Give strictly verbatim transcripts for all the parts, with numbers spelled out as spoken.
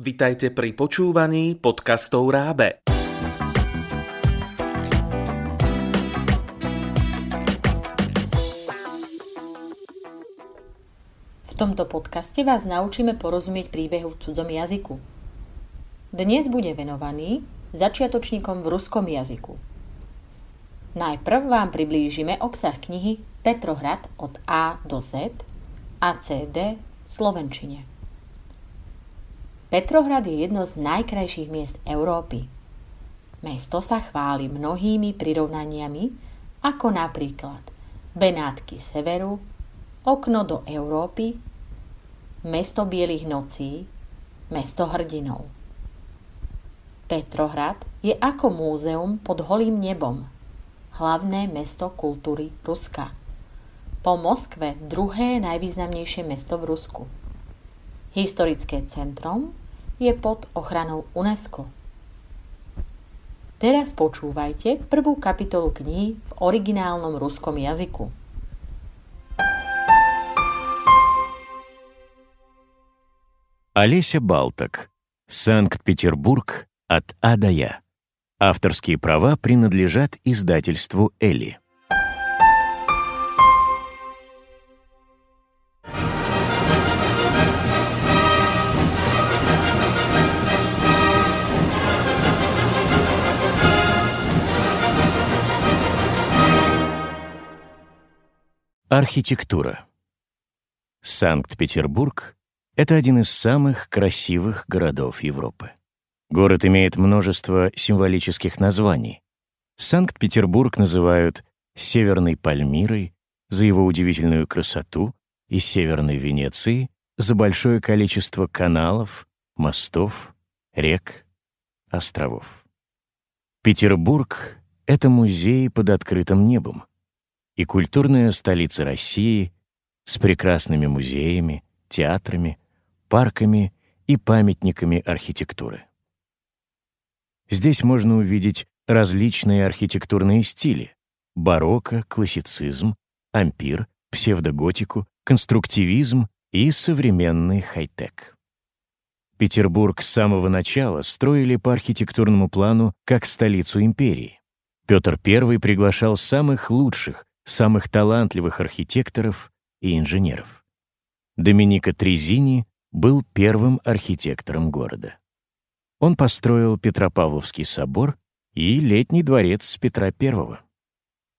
Vitajte pri počúvaní podcastov Rábe. V tomto podcaste vás naučíme porozumieť príbehu v cudzom jazyku. Dnes bude venovaný začiatočníkom v ruskom jazyku. Najprv vám priblížime obsah knihy Petrohrad od A do Z a cé dé v slovenčine. Petrohrad je jedno z najkrajších miest Európy. Mesto sa chváli mnohými prirovnaniami, ako napríklad Benátky severu, okno do Európy, mesto bielých nocí, mesto hrdinov. Petrohrad je ako múzeum pod holým nebom, hlavné mesto kultúry Ruska. Po Moskve druhé najvýznamnejšie mesto v Rusku. Historické centrum je pod ochranou UNESCO. Teraz počúvajte prvú kapitolu knihy v originálnom ruskom jazyku. Alesja Baltak. Санкт-Петербург от А до Я. Авторские права принадлежат издательству Эли. Архитектура. Санкт-Петербург – это один из самых красивых городов Европы. Город имеет множество символических названий. Санкт-Петербург называют Северной Пальмирой за его удивительную красоту и Северной Венецией за большое количество каналов, мостов, рек, островов. Петербург – это музей под открытым небом и культурная столица России с прекрасными музеями, театрами, парками и памятниками архитектуры. Здесь можно увидеть различные архитектурные стили — барокко, классицизм, ампир, псевдоготику, конструктивизм и современный хай-тек. Петербург с самого начала строили по архитектурному плану как столицу империи. Петр Первый приглашал самых лучших, самых талантливых архитекторов и инженеров. Доméniko Trézini был первым архитектором города. Он построил Петропавловский собор и Летний дворец Петра Первого.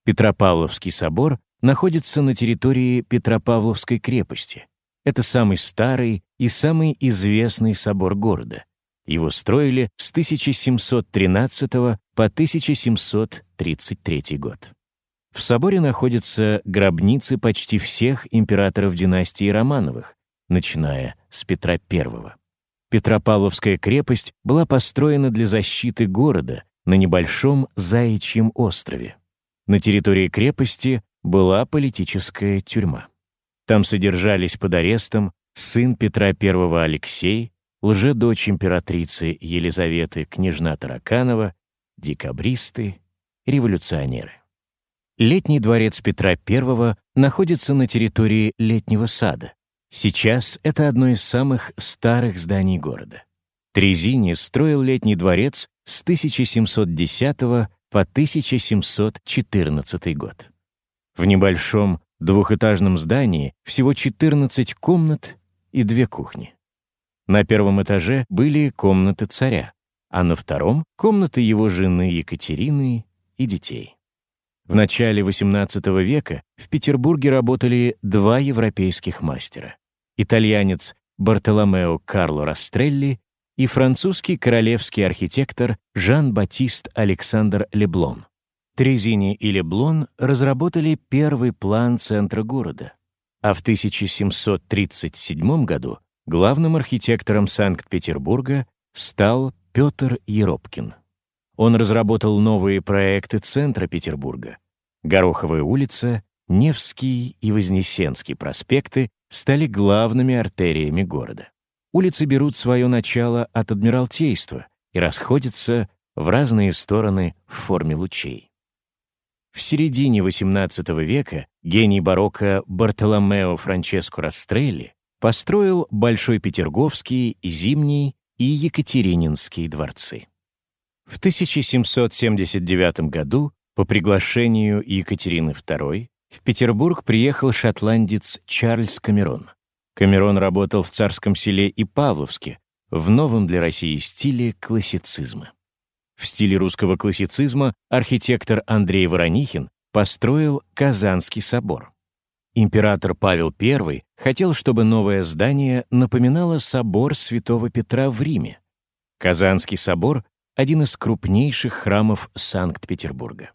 Петропавловский собор находится на территории Петропавловской крепости. Это самый старый и самый известный собор города. Его строили с тысяча семьсот тринадцатого по тысяча семьсот тридцать третий год. В соборе находятся гробницы почти всех императоров династии Романовых, начиная с Петра Первого. Петропавловская крепость была построена для защиты города на небольшом Зайечьем острове. На территории крепости была политическая тюрьма. Там содержались под арестом сын Петра Первого Алексей, лжедочь императрицы Елизаветы, княжна Тараканова, декабристы, революционеры. Летний дворец Петра Первого находится на территории Летнего сада. Сейчас это одно из самых старых зданий города. Трезини строил Летний дворец с тысяча семьсот десятого по тысяча семьсот четырнадцатый год. В небольшом двухэтажном здании всего четырнадцать комнат и две кухни. На первом этаже были комнаты царя, а на втором — комнаты его жены Екатерины и детей. В начале восемнадцатого века в Петербурге работали два европейских мастера — итальянец Бартоломео Карло Растрелли и французский королевский архитектор Жан-Баптист Александр Леблон. Трезини и Леблон разработали первый план центра города, а в тысяча семьсот тридцать седьмом году главным архитектором Санкт-Петербурга стал Пётр Еропкин. Он разработал новые проекты центра Петербурга. Гороховая улица, Невский и Вознесенский проспекты стали главными артериями города. Улицы берут свое начало от Адмиралтейства и расходятся в разные стороны в форме лучей. В середине восемнадцатого века гений барокко Бартоломео Франческо Растрелли построил Большой Петергофский, Зимний и Екатерининские дворцы. В тысяча семьсот семьдесят девятом году по приглашению Екатерины второй в Петербург приехал шотландец Чарльз Камерон. Камерон работал в Царском Селе и Павловске в новом для России стиле классицизма. В стиле русского классицизма архитектор Андрей Воронихин построил Казанский собор. Император Павел I хотел, чтобы новое здание напоминало собор Святого Петра в Риме. Казанский собор — один из крупнейших храмов Санкт-Петербурга.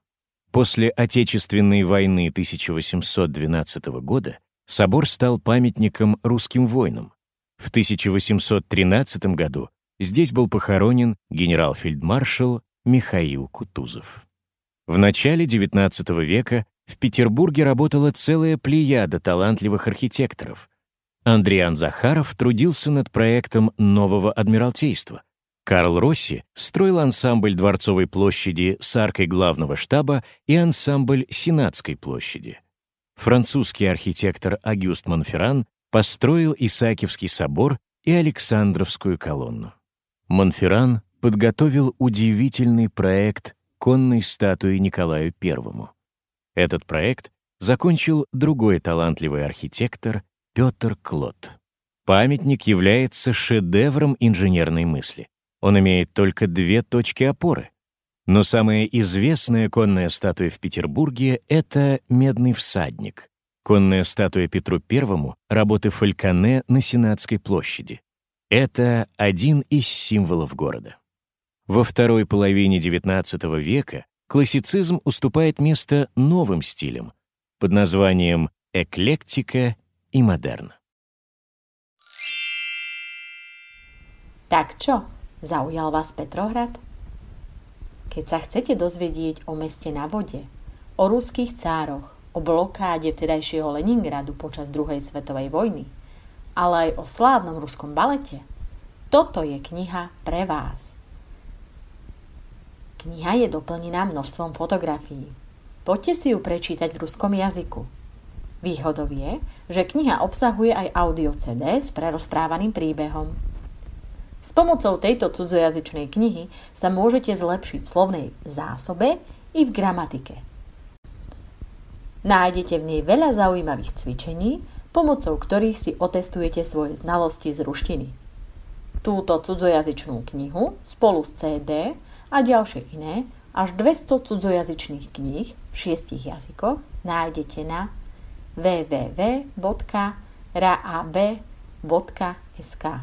После Отечественной войны тысяча восемьсот двенадцатого года собор стал памятником русским воинам. В тысяча восемьсот тринадцатом году здесь был похоронен генерал-фельдмаршал Михаил Кутузов. В начале девятнадцатого века в Петербурге работала целая плеяда талантливых архитекторов. Адриан Захаров трудился над проектом нового Адмиралтейства. Карл Росси строил ансамбль Дворцовой площади с аркой главного штаба и ансамбль Сенатской площади. Французский архитектор Огюст Монферран построил Исаакиевский собор и Александровскую колонну. Монферран подготовил удивительный проект конной статуи Николаю Первому. Этот проект закончил другой талантливый архитектор Пётр Клодт. Памятник является шедевром инженерной мысли. Он имеет только две точки опоры. Но самая известная конная статуя в Петербурге — это «Медный всадник». Конная статуя Петру Первому работы Фальконе на Сенатской площади. Это один из символов города. Во второй половине девятнадцатого века классицизм уступает место новым стилям под названием эклектика и модерн. Tak čo? Zaujal vás Petrohrad? Keď sa chcete dozvedieť o meste na vode, o ruských cároch, o blokáde vtedajšieho Leningradu počas druhej svetovej vojny, ale aj o slávnom ruskom balete, toto je kniha pre vás. Kniha je doplnená množstvom fotografií. Poďte si ju prečítať v ruskom jazyku. Výhodou je, že kniha obsahuje aj audio cé dé s prerozprávaným príbehom. S pomocou tejto cudzojazyčnej knihy sa môžete zlepšiť v slovnej zásobe i v gramatike. Nájdete v nej veľa zaujímavých cvičení, pomocou ktorých si otestujete svoje znalosti z ruštiny. Túto cudzojazyčnú knihu spolu s cé dé a ďalšie iné, až dvesto cudzojazyčných kníh v šiestich jazykoch nájdete na w w w bodka r a b bodka s k.